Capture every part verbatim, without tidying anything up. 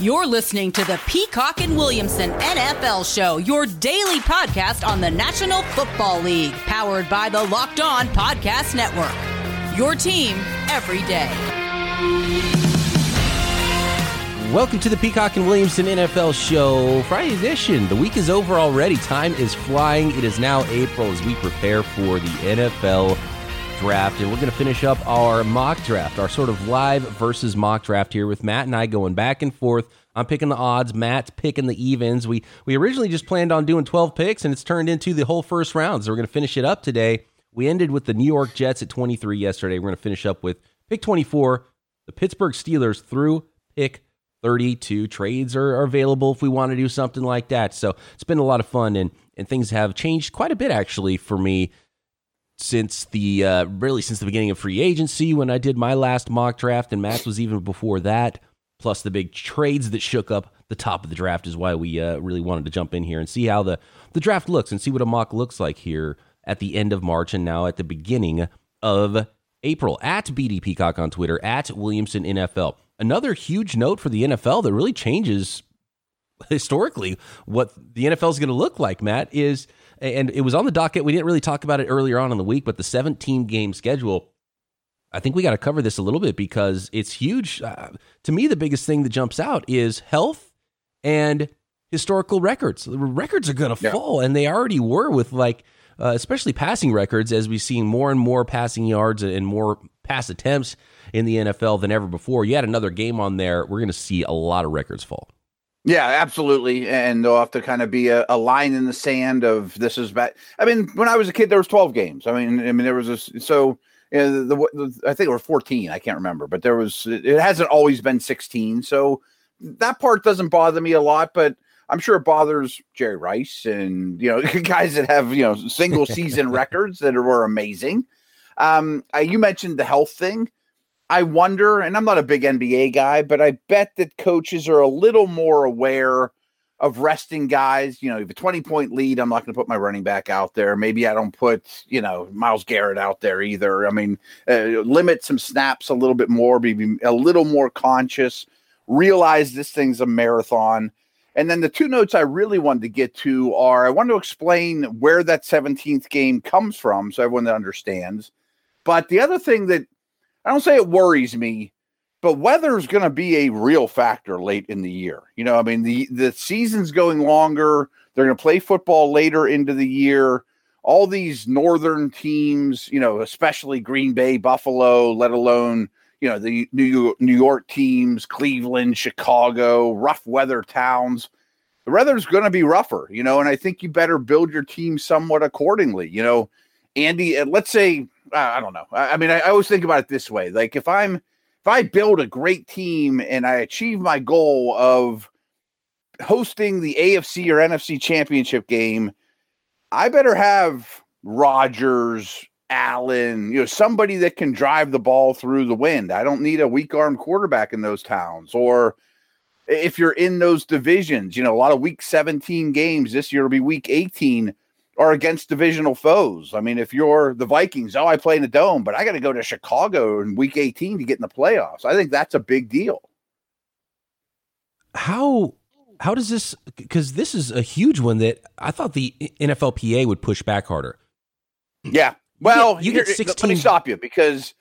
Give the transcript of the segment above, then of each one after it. You're listening to the Peacock and Williamson N F L Show, your daily podcast on the National Football League, powered by the Locked On Podcast Network. Your team every day. Welcome to the Peacock and Williamson N F L Show, Friday edition. The week is over already. Time is flying. It is now April as we prepare for the N F L draft, and we're going to finish up our mock draft, our sort of live versus mock draft here with Matt and I going back and forth. I'm picking the odds, Matt's picking the evens. We we originally just planned on doing twelve picks, and it's turned into the whole first round, so we're going to finish it up today. We ended with the New York Jets at twenty-three yesterday. We're going to finish up with pick twenty-four, the Pittsburgh Steelers through pick thirty-two. Trades are, are available if we want to do something like that, so it's been a lot of fun, and, and things have changed quite a bit, actually, for me. Since the uh, really since the beginning of free agency, when I did my last mock draft, and Max was even before that, plus the big trades that shook up the top of the draft is why we uh, really wanted to jump in here and see how the, the draft looks and see what a mock looks like here at the end of March and now at the beginning of April. At B D Peacock on Twitter, at Williamson N F L. Another huge note for the N F L that really changes historically what the N F L is going to look like, Matt, is... And it was on the docket. We didn't really talk about it earlier on in the week, but the seventeen-game schedule, I think we got to cover this a little bit because it's huge. Uh, to me, the biggest thing that jumps out is health and historical records. The records are going to yeah. fall, and they already were with, like, uh, especially passing records, as we've seen more and more passing yards and more pass attempts in the N F L than ever before. You had another game on there. We're going to see a lot of records fall. Yeah, absolutely. And there'll have to kind of be a, a line in the sand of this is bad. I mean, when I was a kid, there was twelve games. I mean, I mean, there was a, so you know, the, the, I think it was fourteen. I can't remember, but there was, it hasn't always been sixteen. So that part doesn't bother me a lot, but I'm sure it bothers Jerry Rice and, you know, guys that have, you know, single season records that were amazing. Um, I, you mentioned the health thing. I wonder, and I'm not a big N B A guy, but I bet that coaches are a little more aware of resting guys. You know, you have a twenty-point lead. I'm not going to put my running back out there. Maybe I don't put, you know, Myles Garrett out there either. I mean, uh, limit some snaps a little bit more, be a little more conscious, realize this thing's a marathon. And then the two notes I really wanted to get to are I want to explain where that seventeenth game comes from so everyone that understands. But the other thing that I don't say it worries me, but weather is going to be a real factor late in the year. You know, I mean, the, the season's going longer. They're going to play football later into the year. All these northern teams, you know, especially Green Bay, Buffalo, let alone, you know, the New York teams, Cleveland, Chicago, rough weather towns. The weather's going to be rougher, you know, and I think you better build your team somewhat accordingly. You know, Andy, let's say, I don't know. I mean, I always think about it this way. Like if I'm, if I build a great team and I achieve my goal of hosting the A F C or N F C championship game, I better have Rodgers, Allen, you know, somebody that can drive the ball through the wind. I don't need a weak arm quarterback in those towns. Or if you're in those divisions, you know, a lot of week seventeen games this year will be week eighteen. Are against divisional foes. I mean, if you're the Vikings, oh, I play in the dome, but I got to go to Chicago in week eighteen to get in the playoffs. I think that's a big deal. How how does this, because this is a huge one that I thought the N F L P A would push back harder. Yeah. Well, you get, you get sixteen. Let me stop you because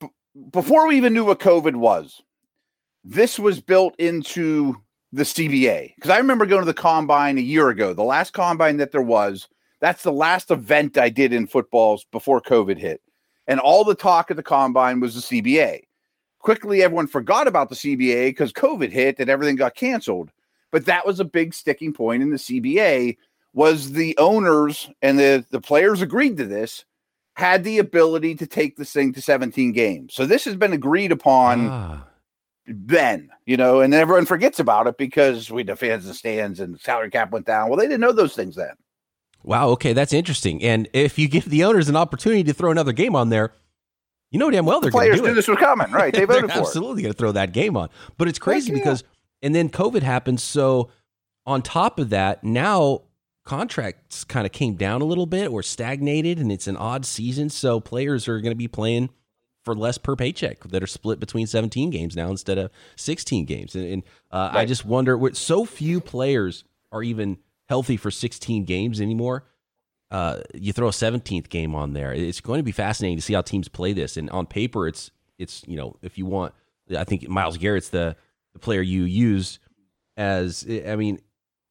b- before we even knew what COVID was, this was built into the C B A, because I remember going to the combine a year ago, the last combine that there was. That's the last event I did in footballs before COVID hit. And all the talk at the combine was the C B A. Quickly, everyone forgot about the C B A because COVID hit and everything got canceled. But that was a big sticking point in the C B A, was the owners and the, the players agreed to this, had the ability to take this thing to seventeen games. So this has been agreed upon. Ah. Then, you know, and everyone forgets about it because we had fans in the stands and the salary cap went down. Well, they didn't know those things then. Wow. Okay. That's interesting. And if you give the owners an opportunity to throw another game on there, you know damn well they're the going to do it. Players knew this was coming, right? They voted for it. Absolutely going to throw that game on. But it's crazy yeah. because, and then COVID happened. So on top of that, now contracts kind of came down a little bit or stagnated, and it's an odd season. So players are going to be playing for less per paycheck that are split between seventeen games now instead of sixteen games. And, and uh, right. I just wonder, what, so few players are even healthy for sixteen games anymore. Uh, you throw a seventeenth game on there. It's going to be fascinating to see how teams play this. And on paper, it's, it's, you know, if you want, I think Myles Garrett's the, the player you use as, I mean,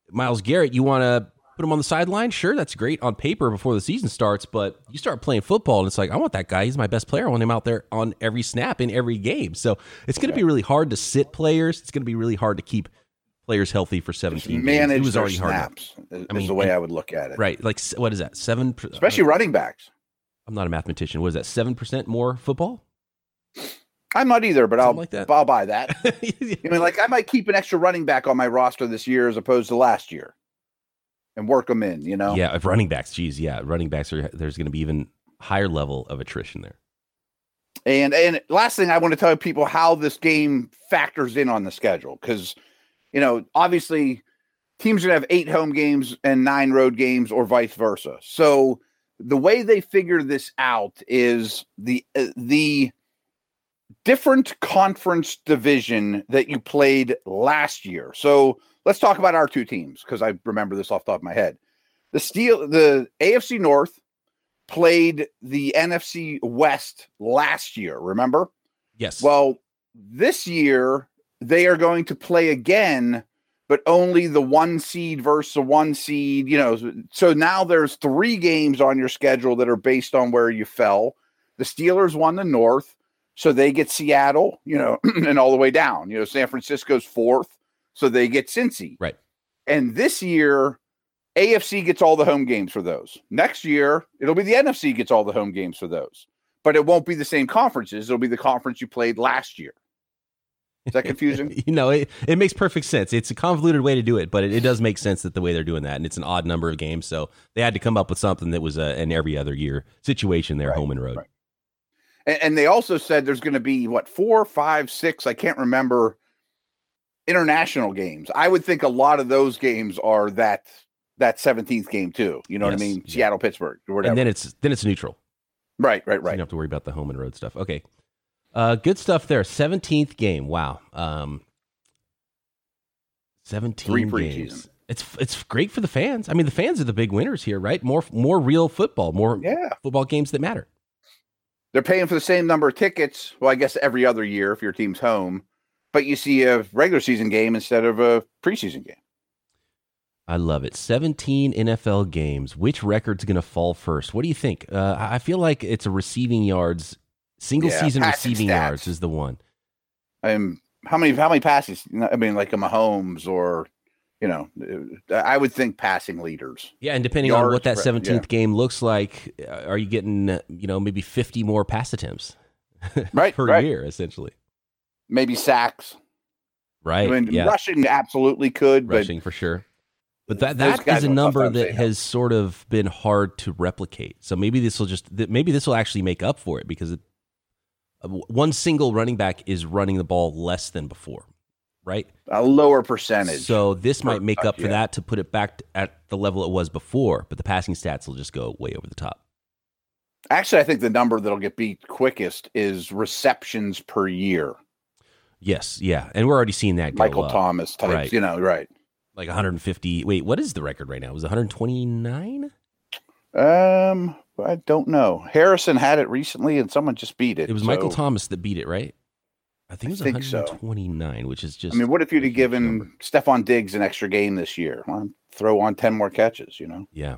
Myles Garrett, you want to put him on the sideline? Sure, that's great on paper before the season starts, but you start playing football and it's like, I want that guy. He's my best player. I want him out there on every snap in every game. So it's going to be really hard to sit players. It's going to be really hard to keep players healthy for seventeen manage games. It was already snaps hard. I mean, is the way and, I would look at it. Right. Like, what is that? Seven, especially uh, running backs. I'm not a mathematician. What is that? seven percent more football? I'm not either, but I'll, like I'll buy that. Yeah. I mean, like, I might keep an extra running back on my roster this year as opposed to last year and work them in, you know? Yeah, if running backs, geez, yeah, running backs, are there's going to be even higher level of attrition there. And and last thing, I want to tell people how this game factors in on the schedule, because, you know, obviously teams are going to have eight home games and nine road games or vice versa. So the way they figure this out is the uh, the – different conference division that you played last year. So let's talk about our two teams, because I remember this off the top of my head. The Steel, the A F C North played the N F C West last year, remember? Yes. Well, this year they are going to play again, but only the one seed versus the one seed, you know. So now there's three games on your schedule that are based on where you fell. The Steelers won the North, so they get Seattle, you know, and all the way down. You know, San Francisco's fourth, so they get Cincy. Right. And this year, A F C gets all the home games for those. Next year, it'll be the N F C gets all the home games for those. But it won't be the same conferences. It'll be the conference you played last year. Is that confusing? You know, it, it makes perfect sense. It's a convoluted way to do it, but it, it does make sense that the way they're doing that, and it's an odd number of games. So they had to come up with something that was a, an every other year situation there, right, home and road. Right. And they also said there's going to be, what, four, five, six, I can't remember, international games. I would think a lot of those games are that that seventeenth game, too. You know yes, what I mean? Yeah. Seattle, Pittsburgh, or whatever. And then it's then it's neutral. Right, right, right. So you don't have to worry about the home and road stuff. Okay. Uh, good stuff there. seventeenth game. Wow. Um, seventeen Three games. It's it's great for the fans. I mean, the fans are the big winners here, right? More, more real football, more yeah. football games that matter. They're paying for the same number of tickets. Well, I guess every other year if your team's home, but you see a regular season game instead of a preseason game. I love it. seventeen N F L games. Which record's going to fall first? What do you think? Uh, I feel like it's a receiving yards, single yeah, season receiving stats. yards is the one. Um, how many how many passes? I mean, like a Mahomes or, you know, I would think passing leaders. Yeah, and depending yards, on what that seventeenth yeah. game looks like, are you getting, you know, maybe fifty more pass attempts right, per right. year, essentially? Maybe sacks. Right, I mean, yeah. Rushing absolutely could. Rushing but for sure. But that that is a number that has sort of been hard to replicate. So maybe this will just, maybe this will actually make up for it, because it, one single running back is running the ball less than before. Right? A lower percentage. So this might make up for yeah. that to put it back at the level it was before, but the passing stats will just go way over the top. Actually, I think the number that'll get beat quickest is receptions per year. Yes, yeah. And we're already seeing that go Michael up. Thomas types, right. you know, right. Like one hundred fifty. Wait, what is the record right now? Was it one hundred twenty-nine? Um, I don't know. Harrison had it recently and someone just beat it. It was so. Michael Thomas that beat it, right? I think it was I think one hundred twenty-nine, so. Which is just... I mean, what if you'd have given Stephon Diggs an extra game this year? Well, throw on ten more catches, you know? Yeah.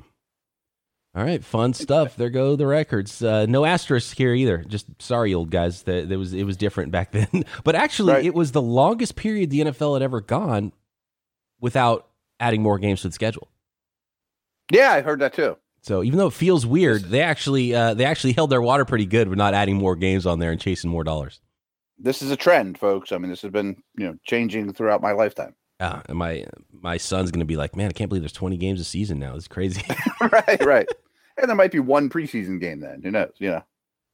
All right, fun stuff. There go the records. Uh, no asterisk here either. Just sorry, old guys. That was It was different back then. But actually, right. it was the longest period the N F L had ever gone without adding more games to the schedule. Yeah, I heard that too. So even though it feels weird, they actually uh, they actually held their water pretty good with not adding more games on there and chasing more dollars. This is a trend, folks. I mean, this has been, you know, changing throughout my lifetime. Yeah, and my my son's going to be like, man, I can't believe there's twenty games a season now. It's crazy. Right, right. And there might be one preseason game then. Who knows? You know.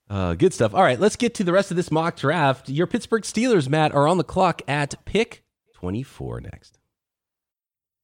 Uh, good stuff. All right, let's get to the rest of this mock draft. Your Pittsburgh Steelers, Matt, are on the clock at pick twenty-four next.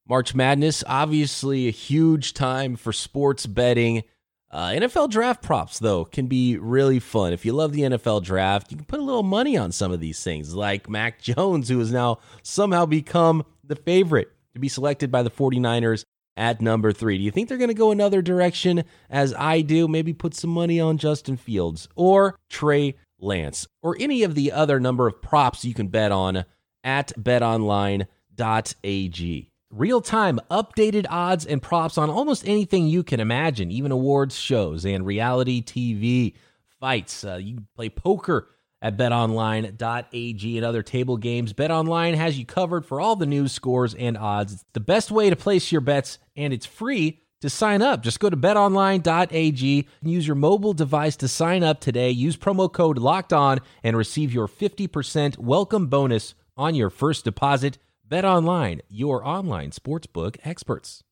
March Madness, obviously a huge time for sports betting. Uh, N F L draft props, though, can be really fun. If you love the N F L draft, you can put a little money on some of these things, like Mac Jones, who has now somehow become the favorite to be selected by the 49ers at number three. Do you think they're going to go another direction, as I do? Maybe put some money on Justin Fields or Trey Lance or any of the other number of props you can bet on at bet online dot a g. Real-time updated odds and props on almost anything you can imagine, even awards shows and reality T V fights. Uh, you can play poker at bet online dot a g and other table games. BetOnline has you covered for all the news, scores, and odds. It's the best way to place your bets, and it's free to sign up. Just go to bet online dot a g and use your mobile device to sign up today. Use promo code LOCKEDON and receive your fifty percent welcome bonus on your first deposit. BetOnline, your online sportsbook experts.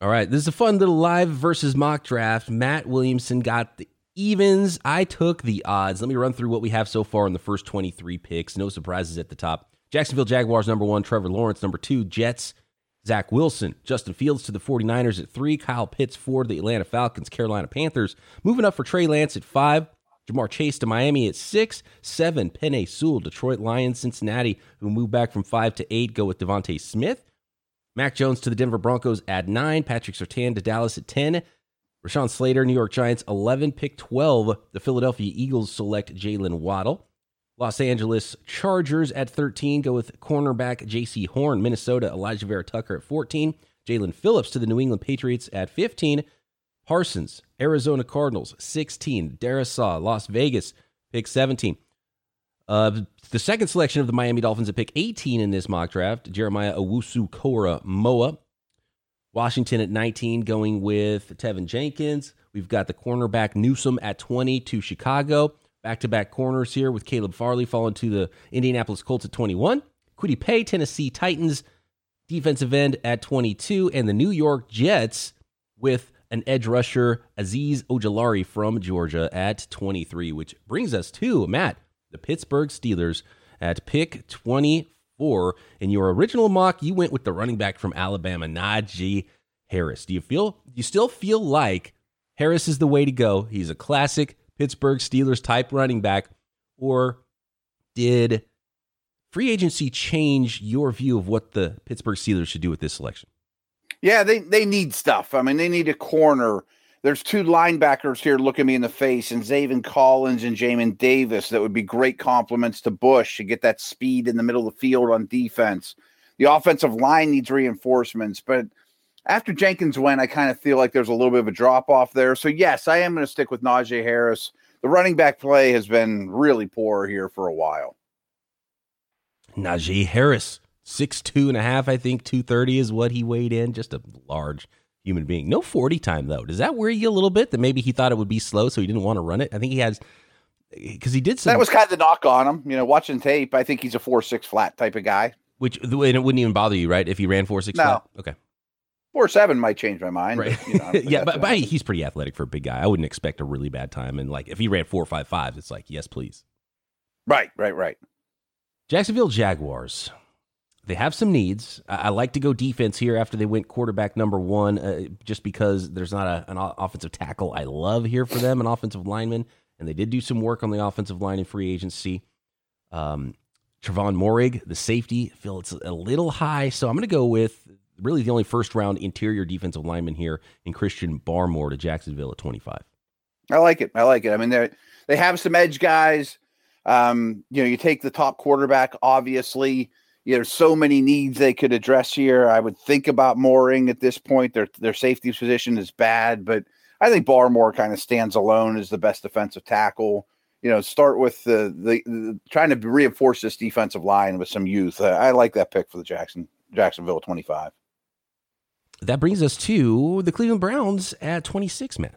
All right, this is a fun little live versus mock draft. Matt Williamson got the evens. I took the odds. Let me run through what we have so far in the first twenty-three picks. No surprises at the top. Jacksonville Jaguars, number one. Trevor Lawrence, number two. Jets, Zach Wilson. Justin Fields to the 49ers at three. Kyle Pitts, four. The Atlanta Falcons, Carolina Panthers. Moving up for Trey Lance at five. Jamar Chase to Miami at six, seven, Penei Sewell, Detroit Lions, Cincinnati, who move back from five to eight, go with DeVonta Smith. Mac Jones to the Denver Broncos at nine, Patrick Surtain to Dallas at ten, Rashawn Slater, New York Giants, eleven, pick twelve, the Philadelphia Eagles select Jalen Waddle. Los Angeles Chargers at thirteen, go with cornerback J C Horn, Minnesota, Elijah Vera Tucker at fourteen, Jalen Phillips to the New England Patriots at fifteen, Parsons, Arizona Cardinals, sixteen. Darisaw, Las Vegas, pick seventeen. Uh, the second selection of the Miami Dolphins at pick eighteen in this mock draft, Jeremiah Owusu-Koramoah. Washington at nineteen, going with Tevin Jenkins. We've got the cornerback Newsome at twenty to Chicago. Back-to-back corners here with Caleb Farley falling to the Indianapolis Colts at twenty-one. Kwity Paye, Tennessee Titans, defensive end at twenty-two. And the New York Jets with an edge rusher, Azeez Ojulari from Georgia at twenty-three, which brings us to, Matt, the Pittsburgh Steelers at pick twenty-four. In your original mock, you went with the running back from Alabama, Najee Harris. Do you feel, you still feel like Harris is the way to go? He's a classic Pittsburgh Steelers type running back. Or did free agency change your view of what the Pittsburgh Steelers should do with this selection? Yeah, they, they need stuff. I mean, they need a corner. There's two linebackers here looking me in the face, and Zaven Collins and Jamin Davis. That would be great compliments to Bush to get that speed in the middle of the field on defense. The offensive line needs reinforcements, but after Jenkins went, I kind of feel like there's a little bit of a drop-off there. So, yes, I am going to stick with Najee Harris. The running back play has been really poor here for a while. Najee Harris. Six, two and a half, I think, two thirty is what he weighed in. Just a large human being. No forty time, though. Does that worry you a little bit that maybe he thought it would be slow, so he didn't want to run it? I think he has, because he did some. That was kind of the knock on him. You know, watching tape, I think he's a four six flat type of guy. Which, and it wouldn't even bother you, right, if he ran four six no. flat? Okay. four seven might change my mind. Right. But, you know, yeah, but, but he's pretty athletic for a big guy. I wouldn't expect a really bad time. And, like, if he ran four five five, it's like, yes, please. Right, right, right. Jacksonville Jaguars. They have some needs. I like to go defense here after they went quarterback number one, uh, just because there's not a, an offensive tackle I love here for them, an offensive lineman, and they did do some work on the offensive line in free agency. Um, Trevon Moehrig, the safety, I feel it's a little high, so I'm going to go with really the only first-round interior defensive lineman here in Christian Barmore to Jacksonville at twenty-five. I like it. I like it. I mean, they they have some edge guys. Um, you know, you take the top quarterback, obviously. You know, so many needs they could address here. I would think about Mooring at this point. Their their safety position is bad, but I think Barmore kind of stands alone as the best defensive tackle. You know, start with the the, the trying to reinforce this defensive line with some youth. Uh, I like that pick for the Jackson Jacksonville twenty-five. That brings us to the Cleveland Browns at twenty-six, man.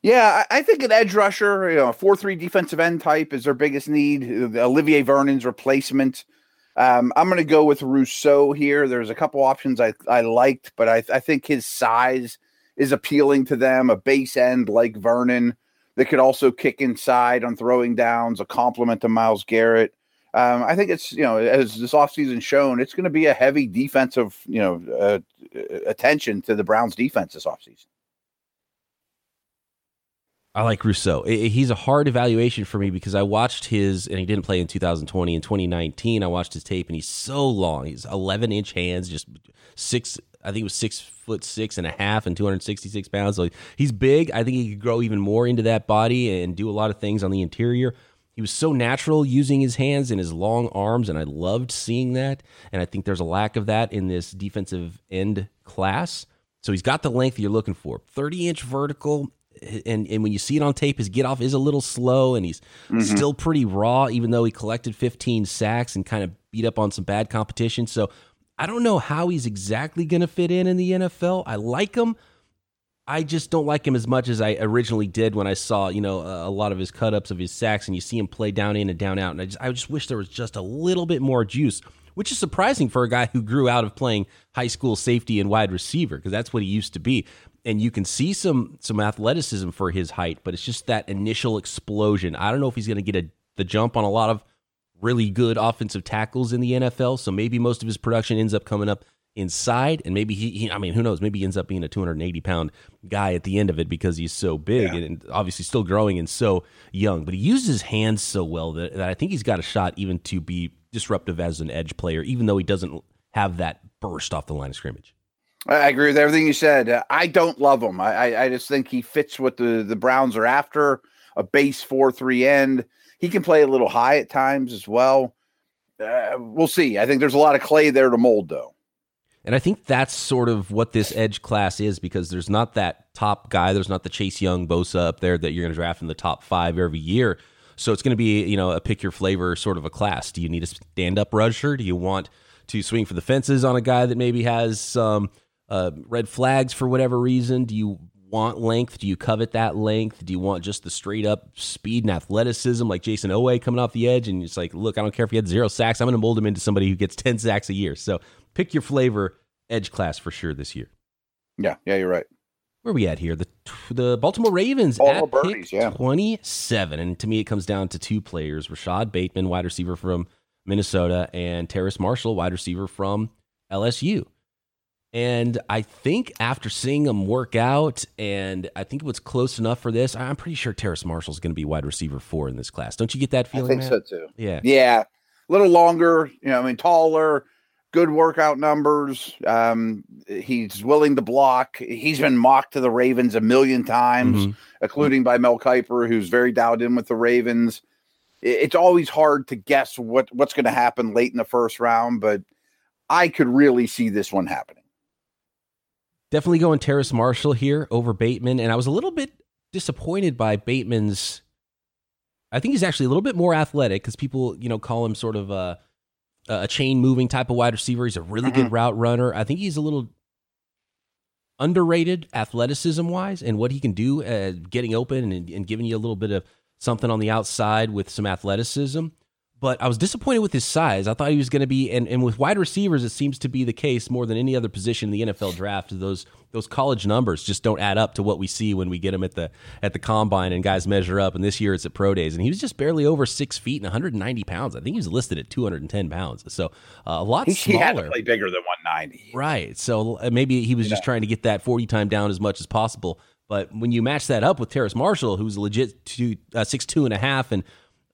Yeah, I, I think an edge rusher, you know, a four three defensive end type is their biggest need. Olivier Vernon's replacement. Um, I'm going to go with Rousseau here. There's a couple options I, I liked, but I, I think his size is appealing to them. A base end like Vernon that could also kick inside on throwing downs, a compliment to Myles Garrett. Um, I think it's, you know, as this offseason shown, it's going to be a heavy defensive, you know, uh, attention to the Browns defense this offseason. I like Rousseau. It, he's a hard evaluation for me because I watched his, and he didn't play in two thousand twenty. In twenty nineteen, I watched his tape, and he's so long. He's eleven-inch hands, just six. I think it was six foot six and a half and two hundred sixty-six pounds. So he's big. I think he could grow even more into that body and do a lot of things on the interior. He was so natural using his hands and his long arms, and I loved seeing that. And I think there's a lack of that in this defensive end class. So he's got the length you're looking for. thirty-inch vertical, and, and when you see it on tape, his get-off is a little slow, and he's mm-hmm. still pretty raw, even though he collected fifteen sacks and kind of beat up on some bad competition. So I don't know how he's exactly going to fit in in the N F L. I like him. I just don't like him as much as I originally did when I saw, you know, a lot of his cut-ups of his sacks, and you see him play down in and down out. And I just, I just wish there was just a little bit more juice, which is surprising for a guy who grew out of playing high school safety and wide receiver, because that's what he used to be. And you can see some some athleticism for his height, but it's just that initial explosion. I don't know if he's going to get a, the jump on a lot of really good offensive tackles in the N F L, so maybe most of his production ends up coming up inside, and maybe he, he I mean, who knows, maybe he ends up being a two hundred eighty pound guy at the end of it because he's so big yeah. and obviously still growing and so young, but he uses his hands so well that, that I think he's got a shot even to be disruptive as an edge player, even though he doesn't have that burst off the line of scrimmage. I agree with everything you said. Uh, I don't love him. I, I, I just think he fits what the, the Browns are after, a base four three end. He can play a little high at times as well. Uh, we'll see. I think there's a lot of clay there to mold, though. And I think that's sort of what this edge class is, because there's not that top guy. There's not the Chase Young, Bosa up there that you're going to draft in the top five every year. So it's going to be, you know, a pick your flavor sort of a class. Do you need a stand-up rusher? Do you want to swing for the fences on a guy that maybe has some um, uh, red flags for whatever reason? Do you want length? Do you covet that length? Do you want just the straight-up speed and athleticism like Jayson Oweh coming off the edge? And it's like, look, I don't care if he had zero sacks. I'm going to mold him into somebody who gets ten sacks a year. So pick your flavor edge class for sure this year. Yeah, yeah, you're right. Where are we at here? The the Baltimore Ravens All at birdies, pick yeah. twenty-seven. And to me, it comes down to two players, Rashad Bateman, wide receiver from Minnesota, and Terrace Marshall, wide receiver from L S U. And I think after seeing them work out, and I think it was close enough for this, I'm pretty sure Terrace Marshall is going to be wide receiver four in this class. Don't you get that feeling, I think, Matt? So, too. Yeah. Yeah. A little longer, you know, I mean, taller. Good workout numbers. Um, he's willing to block. He's been mocked to the Ravens a million times, mm-hmm. including by Mel Kiper, who's very dialed in with the Ravens. It's always hard to guess what, what's going to happen late in the first round, but I could really see this one happening. Definitely going Terrace Marshall here over Bateman, and I was a little bit disappointed by Bateman's. I think he's actually a little bit more athletic, because people, you know, call him sort of a. Uh, a chain-moving type of wide receiver. He's a really good route runner. I think he's a little underrated athleticism-wise, and what he can do uh, getting open and, and giving you a little bit of something on the outside with some athleticism. But I was disappointed with his size. I thought he was going to be, and, and with wide receivers, it seems to be the case more than any other position in the N F L draft. Those those college numbers just don't add up to what we see when we get them at the at the combine and guys measure up. And this year it's at pro days, and he was just barely over six feet and one hundred ninety pounds. I think he was listed at two hundred ten pounds, so uh, a lot he, smaller. He had to play bigger than one ninety, right? So maybe he was yeah. just trying to get that forty time down as much as possible. But when you match that up with Terrace Marshall, who's legit two uh, six two and a half and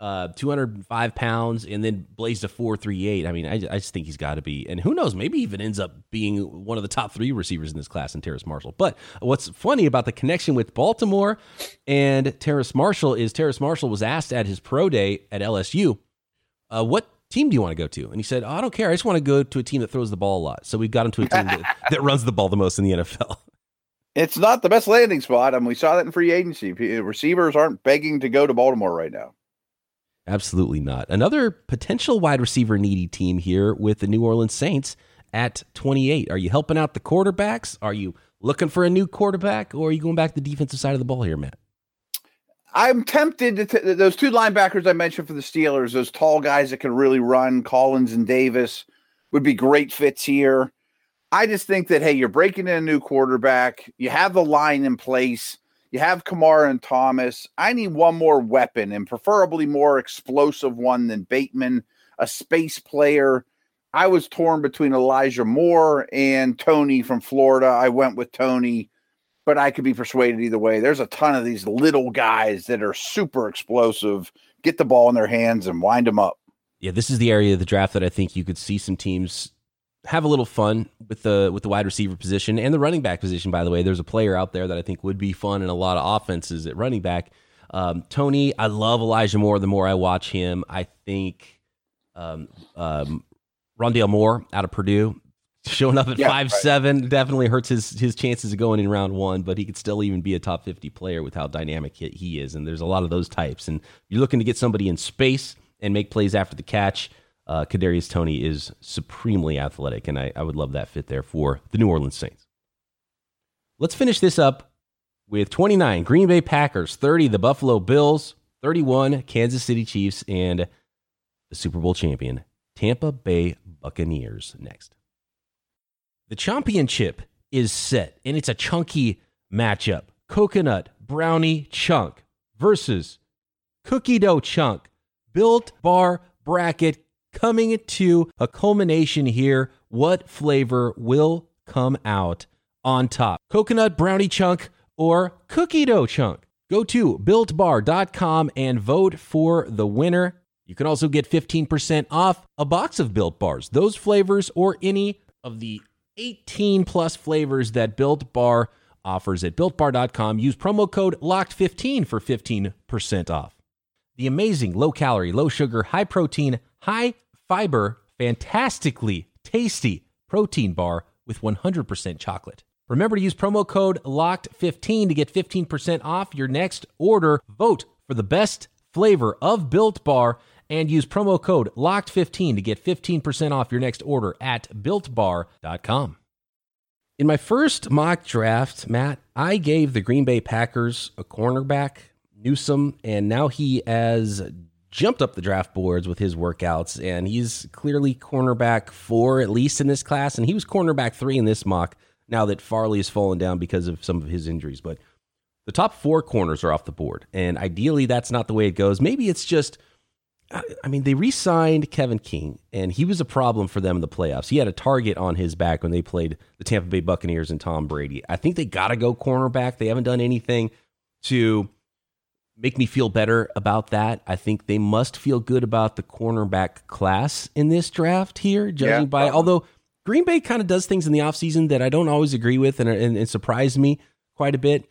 Uh, two hundred five pounds, and then blazed a four three eight. I mean, I, I just think he's got to be, and who knows, maybe even ends up being one of the top three receivers in this class in Terrace Marshall. But what's funny about the connection with Baltimore and Terrace Marshall is Terrace Marshall was asked at his pro day at L S U, uh, what team do you want to go to? And he said, oh, I don't care. I just want to go to a team that throws the ball a lot. So we got him to a team that, that runs the ball the most in the N F L. It's not the best landing spot. I mean, we saw that in free agency. Receivers aren't begging to go to Baltimore right now. Absolutely not. Another potential wide receiver needy team here with the New Orleans Saints at twenty-eight. Are you helping out the quarterbacks? Are you looking for a new quarterback, or are you going back to the defensive side of the ball here, Matt? I'm tempted to t- those two linebackers I mentioned for the Steelers, those tall guys that can really run, Collins and Davis, would be great fits here. I just think that, hey, you're breaking in a new quarterback. You have the line in place. You have Kamara and Thomas. I need one more weapon, and preferably more explosive one than Bateman, a space player. I was torn between Elijah Moore and Toney from Florida. I went with Toney. but I could be persuaded either way. There's a ton of these little guys that are super explosive, get the ball in their hands and wind them up. Yeah, this is the area of the draft that I think you could see some teams have a little fun with the with the wide receiver position and the running back position, by the way. There's a player out there that I think would be fun in a lot of offenses at running back. Um, Toney, I love Elijah Moore the more I watch him. I think um, um, Rondale Moore out of Purdue, showing up at yeah, five seven, right, definitely hurts his his chances of going in round one, but he could still even be a top fifty player with how dynamic he is, and there's a lot of those types. And you're looking to get somebody in space and make plays after the catch. Uh, Kadarius Toney is supremely athletic, and I, I would love that fit there for the New Orleans Saints. Let's finish this up with twenty-nine, Green Bay Packers, thirty, the Buffalo Bills, thirty-one, Kansas City Chiefs, and the Super Bowl champion, Tampa Bay Buccaneers, next. The championship is set, and it's a chunky matchup. Coconut brownie chunk versus cookie dough chunk. Built Bar bracket coming to a culmination here. What flavor will come out on top? Coconut brownie chunk or cookie dough chunk? Go to built bar dot com and vote for the winner. You can also get fifteen percent off a box of Built Bars. Those flavors or any of the eighteen plus flavors that Built Bar offers at built bar dot com. Use promo code locked fifteen for fifteen percent off. The amazing low-calorie, low-sugar, high-protein, high-fiber, fantastically tasty protein bar with one hundred percent chocolate. Remember to use promo code locked fifteen to get fifteen percent off your next order. Vote for the best flavor of Built Bar and use promo code locked fifteen to get fifteen percent off your next order at built bar dot com. In my first mock draft, Matt, I gave the Green Bay Packers a cornerback, Newsome, and now he has jumped up the draft boards with his workouts, and he's clearly cornerback four, at least in this class, and he was cornerback three in this mock now that Farley has fallen down because of some of his injuries. But the top four corners are off the board, and ideally that's not the way it goes. Maybe it's just, I mean, they re-signed Kevin King, and he was a problem for them in the playoffs. He had a target on his back when they played the Tampa Bay Buccaneers and Tom Brady. I think they got to go cornerback. They haven't done anything to make me feel better about that. I think they must feel good about the cornerback class in this draft here, judging yeah, by, um, although Green Bay kind of does things in the offseason that I don't always agree with and, and, and surprised me quite a bit.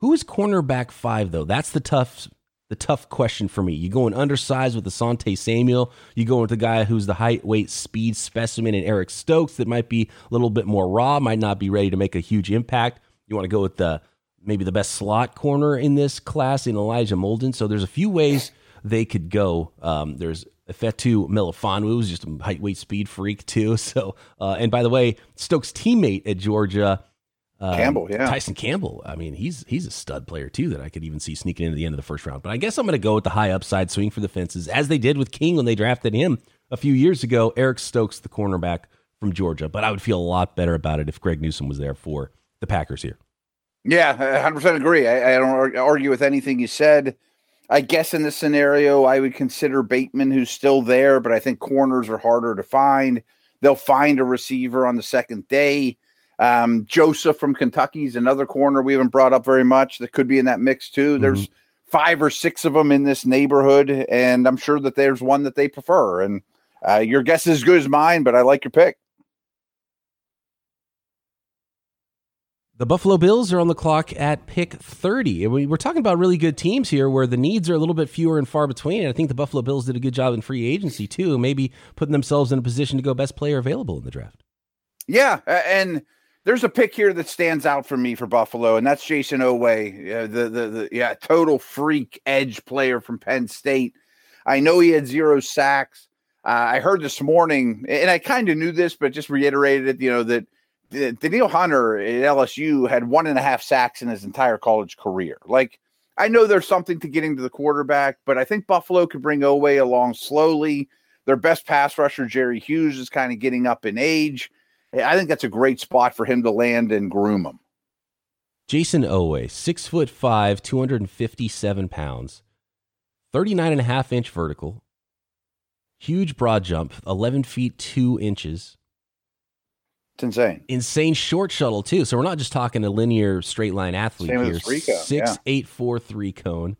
Who is cornerback five, though? That's the tough the tough question for me. You going undersized with Asante Samuel. You going with the guy who's the height, weight, speed specimen in Eric Stokes that might be a little bit more raw, might not be ready to make a huge impact. You want to go with the maybe the best slot corner in this class in Elijah Molden. So there's a few ways they could go. Um, there's Ifeatu Melifonwu, who's just a height, weight, speed freak too. So, uh, and by the way, Stokes' teammate at Georgia, um, Campbell, yeah. Tyson Campbell. I mean, he's, he's a stud player too, that I could even see sneaking into the end of the first round, but I guess I'm going to go with the high upside swing for the fences as they did with King when they drafted him a few years ago, Eric Stokes, the cornerback from Georgia, but I would feel a lot better about it if Greg Newsome was there for the Packers here. Yeah, one hundred percent agree. I, I don't argue with anything you said. I guess in this scenario, I would consider Bateman, who's still there, but I think corners are harder to find. They'll find a receiver on the second day. Um, Joseph from Kentucky is another corner we haven't brought up very much that could be in that mix too. Mm-hmm. There's five or six of them in this neighborhood, and I'm sure that there's one that they prefer. And uh, your guess is as good as mine, but I like your pick. The Buffalo Bills are on the clock at pick thirty. And we we're talking about really good teams here where the needs are a little bit fewer and far between. And I think the Buffalo Bills did a good job in free agency too, maybe putting themselves in a position to go best player available in the draft. Yeah. And there's a pick here that stands out for me for Buffalo, and that's Jayson Oweh, uh, the, the, the yeah, total freak edge player from Penn State. I know he had zero sacks. Uh, I heard this morning, and I kind of knew this, but just reiterated it, you know, that Danielle Hunter at L S U had one and a half sacks in his entire college career. Like, I know there's something to getting to the quarterback, but I think Buffalo could bring Oweh along slowly. Their best pass rusher, Jerry Hughes, is kind of getting up in age. I think that's a great spot for him to land and groom him. Jayson Oweh, six foot five, two hundred fifty-seven pounds, thirty-nine and a half inch vertical, huge broad jump, eleven feet, two inches. It's insane. Insane short shuttle, too. So we're not just talking a linear straight line athlete same here. Six, yeah. eight, four, three cone.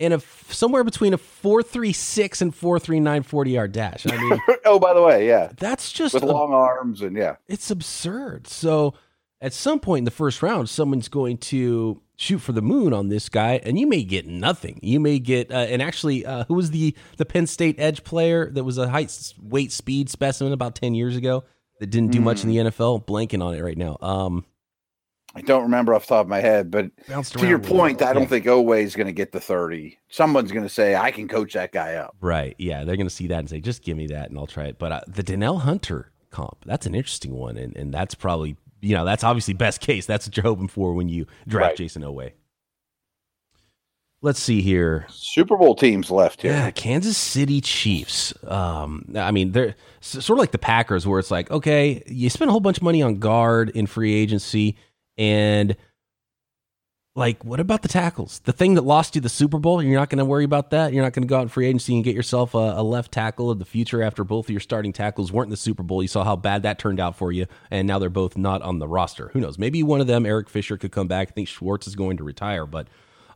And a, somewhere between a four three six and four three nine forty-yard dash. I mean, oh, by the way, yeah. That's just... With a, long arms and, yeah. It's absurd. So at some point in the first round, someone's going to shoot for the moon on this guy, and you may get nothing. You may get... Uh, and actually, uh, who was the, the Penn State edge player that was a height, weight, speed specimen about ten years ago that didn't do mm. much in the N F L? Blanking on it right now. Um, I don't remember off the top of my head, but to your point, I don't think Oweh is going to get the thirty. Someone's going to say, I can coach that guy up. Right, yeah. They're going to see that and say, just give me that, and I'll try it. But uh, the Danielle Hunter comp, that's an interesting one, and, and that's probably, you know, that's obviously best case. That's what you're hoping for when you draft right. Jayson Oweh. Let's see here. Super Bowl teams left here. Yeah, Kansas City Chiefs. Um, I mean, they're sort of like the Packers, where it's like, okay, you spend a whole bunch of money on guard in free agency, and like, what about the tackles? The thing that lost you the Super Bowl, you're not going to worry about that. You're not going to go out in free agency and get yourself a, a left tackle of the future after both of your starting tackles weren't in the Super Bowl. You saw how bad that turned out for you, and now they're both not on the roster. Who knows? Maybe one of them, Eric Fisher, could come back. I think Schwartz is going to retire, but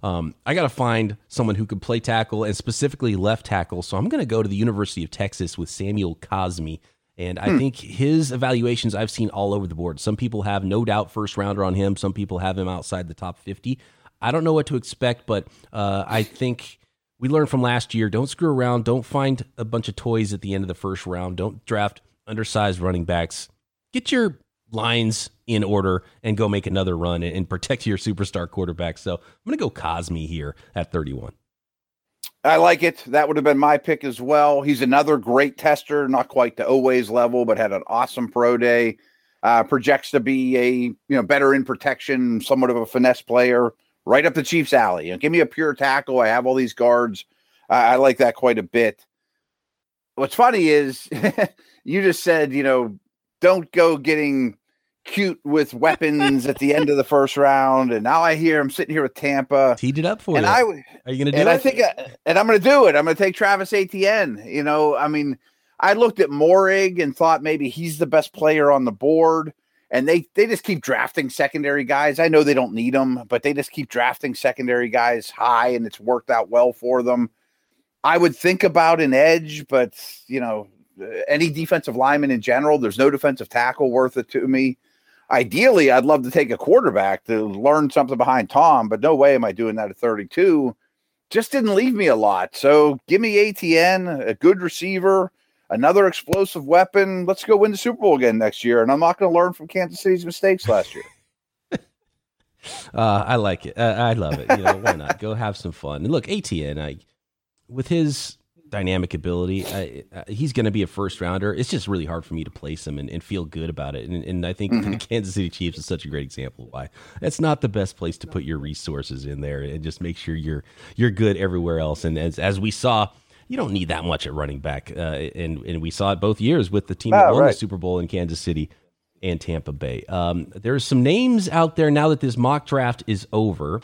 um, I got to find someone who could play tackle, and specifically left tackle. So I'm going to go to the University of Texas with Samuel Cosmi. And I hmm. think his evaluations I've seen all over the board. Some people have no doubt first rounder on him. Some people have him outside the top fifty. I don't know what to expect, but uh, I think we learned from last year, don't screw around. Don't find a bunch of toys at the end of the first round. Don't draft undersized running backs. Get your lines in order and go make another run and, and protect your superstar quarterback. So I'm going to go Cosmi here at thirty-one. I like it. That would have been my pick as well. He's another great tester, not quite to Oweh's level, but had an awesome pro day. Uh, projects to be a you know better in protection, somewhat of a finesse player, right up the Chiefs' alley. You know, give me a pure tackle. I have all these guards. Uh, I like that quite a bit. What's funny is you just said, you know, don't go getting cute with weapons at the end of the first round, and now I hear I'm sitting here with Tampa. Teed it up for and you. I, Are you going to do and it? I think, I, and I'm going to do it. I'm going to take Travis Etienne. You know, I mean, I looked at Moehrig and thought maybe he's the best player on the board, and they they just keep drafting secondary guys. I know they don't need them, but they just keep drafting secondary guys high, and it's worked out well for them. I would think about an edge, but you know, any defensive lineman in general. There's no defensive tackle worth it to me. Ideally, I'd love to take a quarterback to learn something behind Tom, but no way am I doing that at thirty-two. Just didn't leave me a lot. So give me Etienne, a good receiver, another explosive weapon. Let's go win the Super Bowl again next year, and I'm not going to learn from Kansas City's mistakes last year. uh, I like it. Uh, I love it. You know, why not? Go have some fun. And look, Etienne, I, with his dynamic ability, I, uh, he's going to be a first rounder. It's just really hard for me to place him and, and feel good about it. And, and I think mm-hmm. the Kansas City Chiefs is such a great example of why that's not the best place to put your resources in there, and just make sure you're you're good everywhere else. And as as we saw, you don't need that much at running back. Uh, and and we saw it both years with the team oh, that won right. the Super Bowl in Kansas City and Tampa Bay. Um, there's some names out there now that this mock draft is over.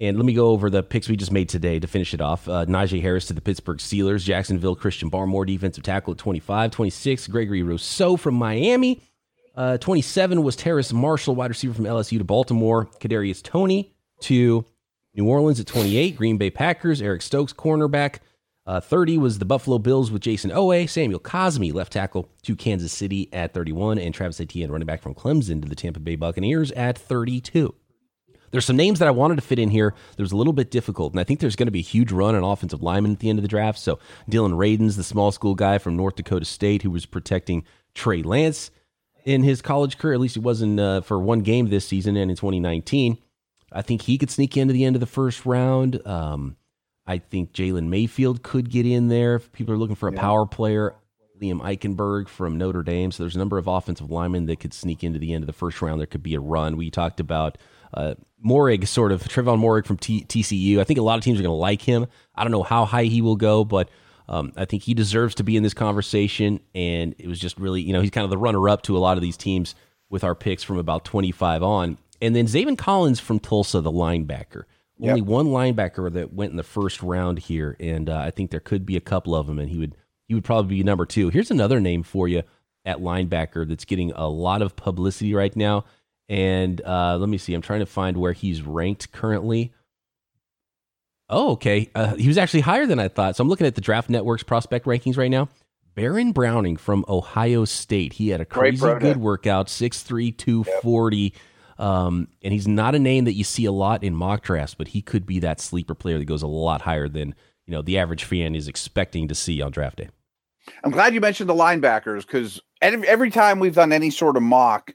And let me go over the picks we just made today to finish it off. Uh, Najee Harris to the Pittsburgh Steelers. Jacksonville, Christian Barmore, defensive tackle at twenty-five. twenty-six, Gregory Rousseau from Miami. Uh, twenty-seven was Terrace Marshall, wide receiver from L S U to Baltimore. Kadarius Toney to New Orleans at twenty-eight. Green Bay Packers, Eric Stokes, cornerback. Uh, thirty was the Buffalo Bills with Jayson Oweh. Samuel Cosmi, left tackle to Kansas City at thirty-one. And Travis Etienne, running back from Clemson to the Tampa Bay Buccaneers at thirty-two. There's some names that I wanted to fit in here. There's a little bit difficult, and I think there's going to be a huge run on offensive linemen at the end of the draft. So Dylan Radins, the small school guy from North Dakota State who was protecting Trey Lance in his college career, at least he wasn't uh, for one game this season and in twenty nineteen. I think he could sneak into the end of the first round. Um, I think Jalen Mayfield could get in there if people are looking for a yeah. power player. Liam Eichenberg from Notre Dame. So there's a number of offensive linemen that could sneak into the end of the first round. There could be a run. We talked about Uh, Moehrig, sort of Trevon Moehrig from T- TCU. I think a lot of teams are going to like him. I don't know how high he will go, but um, I think he deserves to be in this conversation. And it was just really, you know, he's kind of the runner-up to a lot of these teams with our picks from about twenty-five on. And then Zaven Collins from Tulsa, the linebacker. Yep. Only one linebacker that went in the first round here, and uh, I think there could be a couple of them, and he would he would probably be number two. Here's another name for you at linebacker that's getting a lot of publicity right now. And uh, let me see. I'm trying to find where he's ranked currently. Oh, okay. Uh, he was actually higher than I thought. So I'm looking at the Draft Network's prospect rankings right now. Baron Browning from Ohio State. He had a crazy good workout, six three, two forty. Yep. Um, and he's not a name that you see a lot in mock drafts, but he could be that sleeper player that goes a lot higher than, you know, the average fan is expecting to see on draft day. I'm glad you mentioned the linebackers, because every time we've done any sort of mock,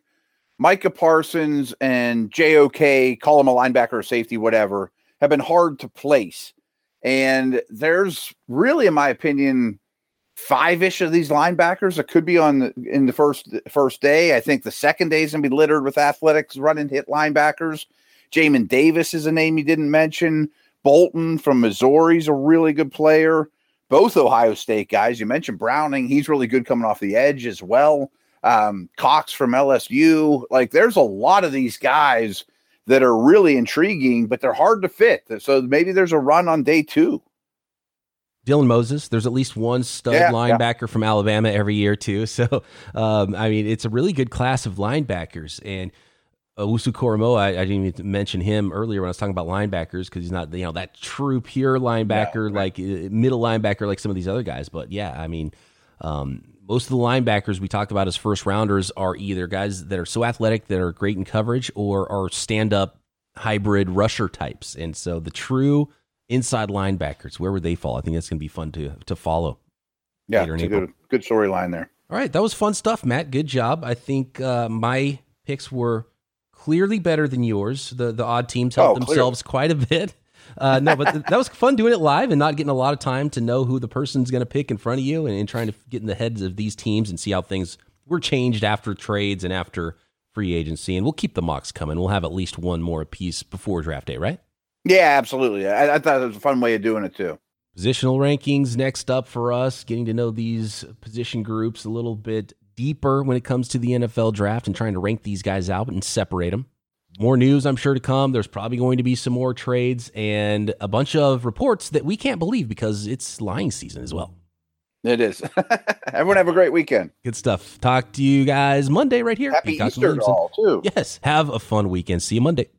Micah Parsons and J O K, call him a linebacker or safety, whatever, have been hard to place. And there's really, in my opinion, five-ish of these linebackers that could be on the, in the first first day. I think the second day is going to be littered with athletics, run and hit linebackers. Jamin Davis is a name you didn't mention. Bolton from Missouri is a really good player. Both Ohio State guys. You mentioned Browning. He's really good coming off the edge as well. Um, Cox from L S U. Like, there's a lot of these guys that are really intriguing, but they're hard to fit. So maybe there's a run on day two. Dylan Moses. There's at least one stud yeah, linebacker yeah. from Alabama every year, too. So, um, I mean, it's a really good class of linebackers. And Owusu-Koramoah, I, I didn't even mention him earlier when I was talking about linebackers, because he's not, you know, that true pure linebacker, yeah, right. like uh, middle linebacker, like some of these other guys. But yeah, I mean, um, most of the linebackers we talked about as first rounders are either guys that are so athletic that are great in coverage, or are stand up hybrid rusher types. And so the true inside linebackers, where would they fall? I think that's going to be fun to to follow. Yeah, it's a good, good storyline there. All right, that was fun stuff, Matt. Good job. I think uh, my picks were clearly better than yours. The the odd teams helped oh, themselves clear. quite a bit. Uh, no, but th- that was fun doing it live and not getting a lot of time to know who the person's going to pick in front of you, and, and trying to get in the heads of these teams and see how things were changed after trades and after free agency. And we'll keep the mocks coming. We'll have at least one more apiece before draft day, right? Yeah, absolutely. I, I thought it was a fun way of doing it too. Positional rankings next up for us, getting to know these position groups a little bit deeper when it comes to the N F L draft and trying to rank these guys out and separate them. More news, I'm sure, to come. There's probably going to be some more trades and a bunch of reports that we can't believe because it's lying season as well. It is. Everyone have a great weekend. Good stuff. Talk to you guys Monday right here. Happy Peacock Easter to all, too. Yes. Have a fun weekend. See you Monday.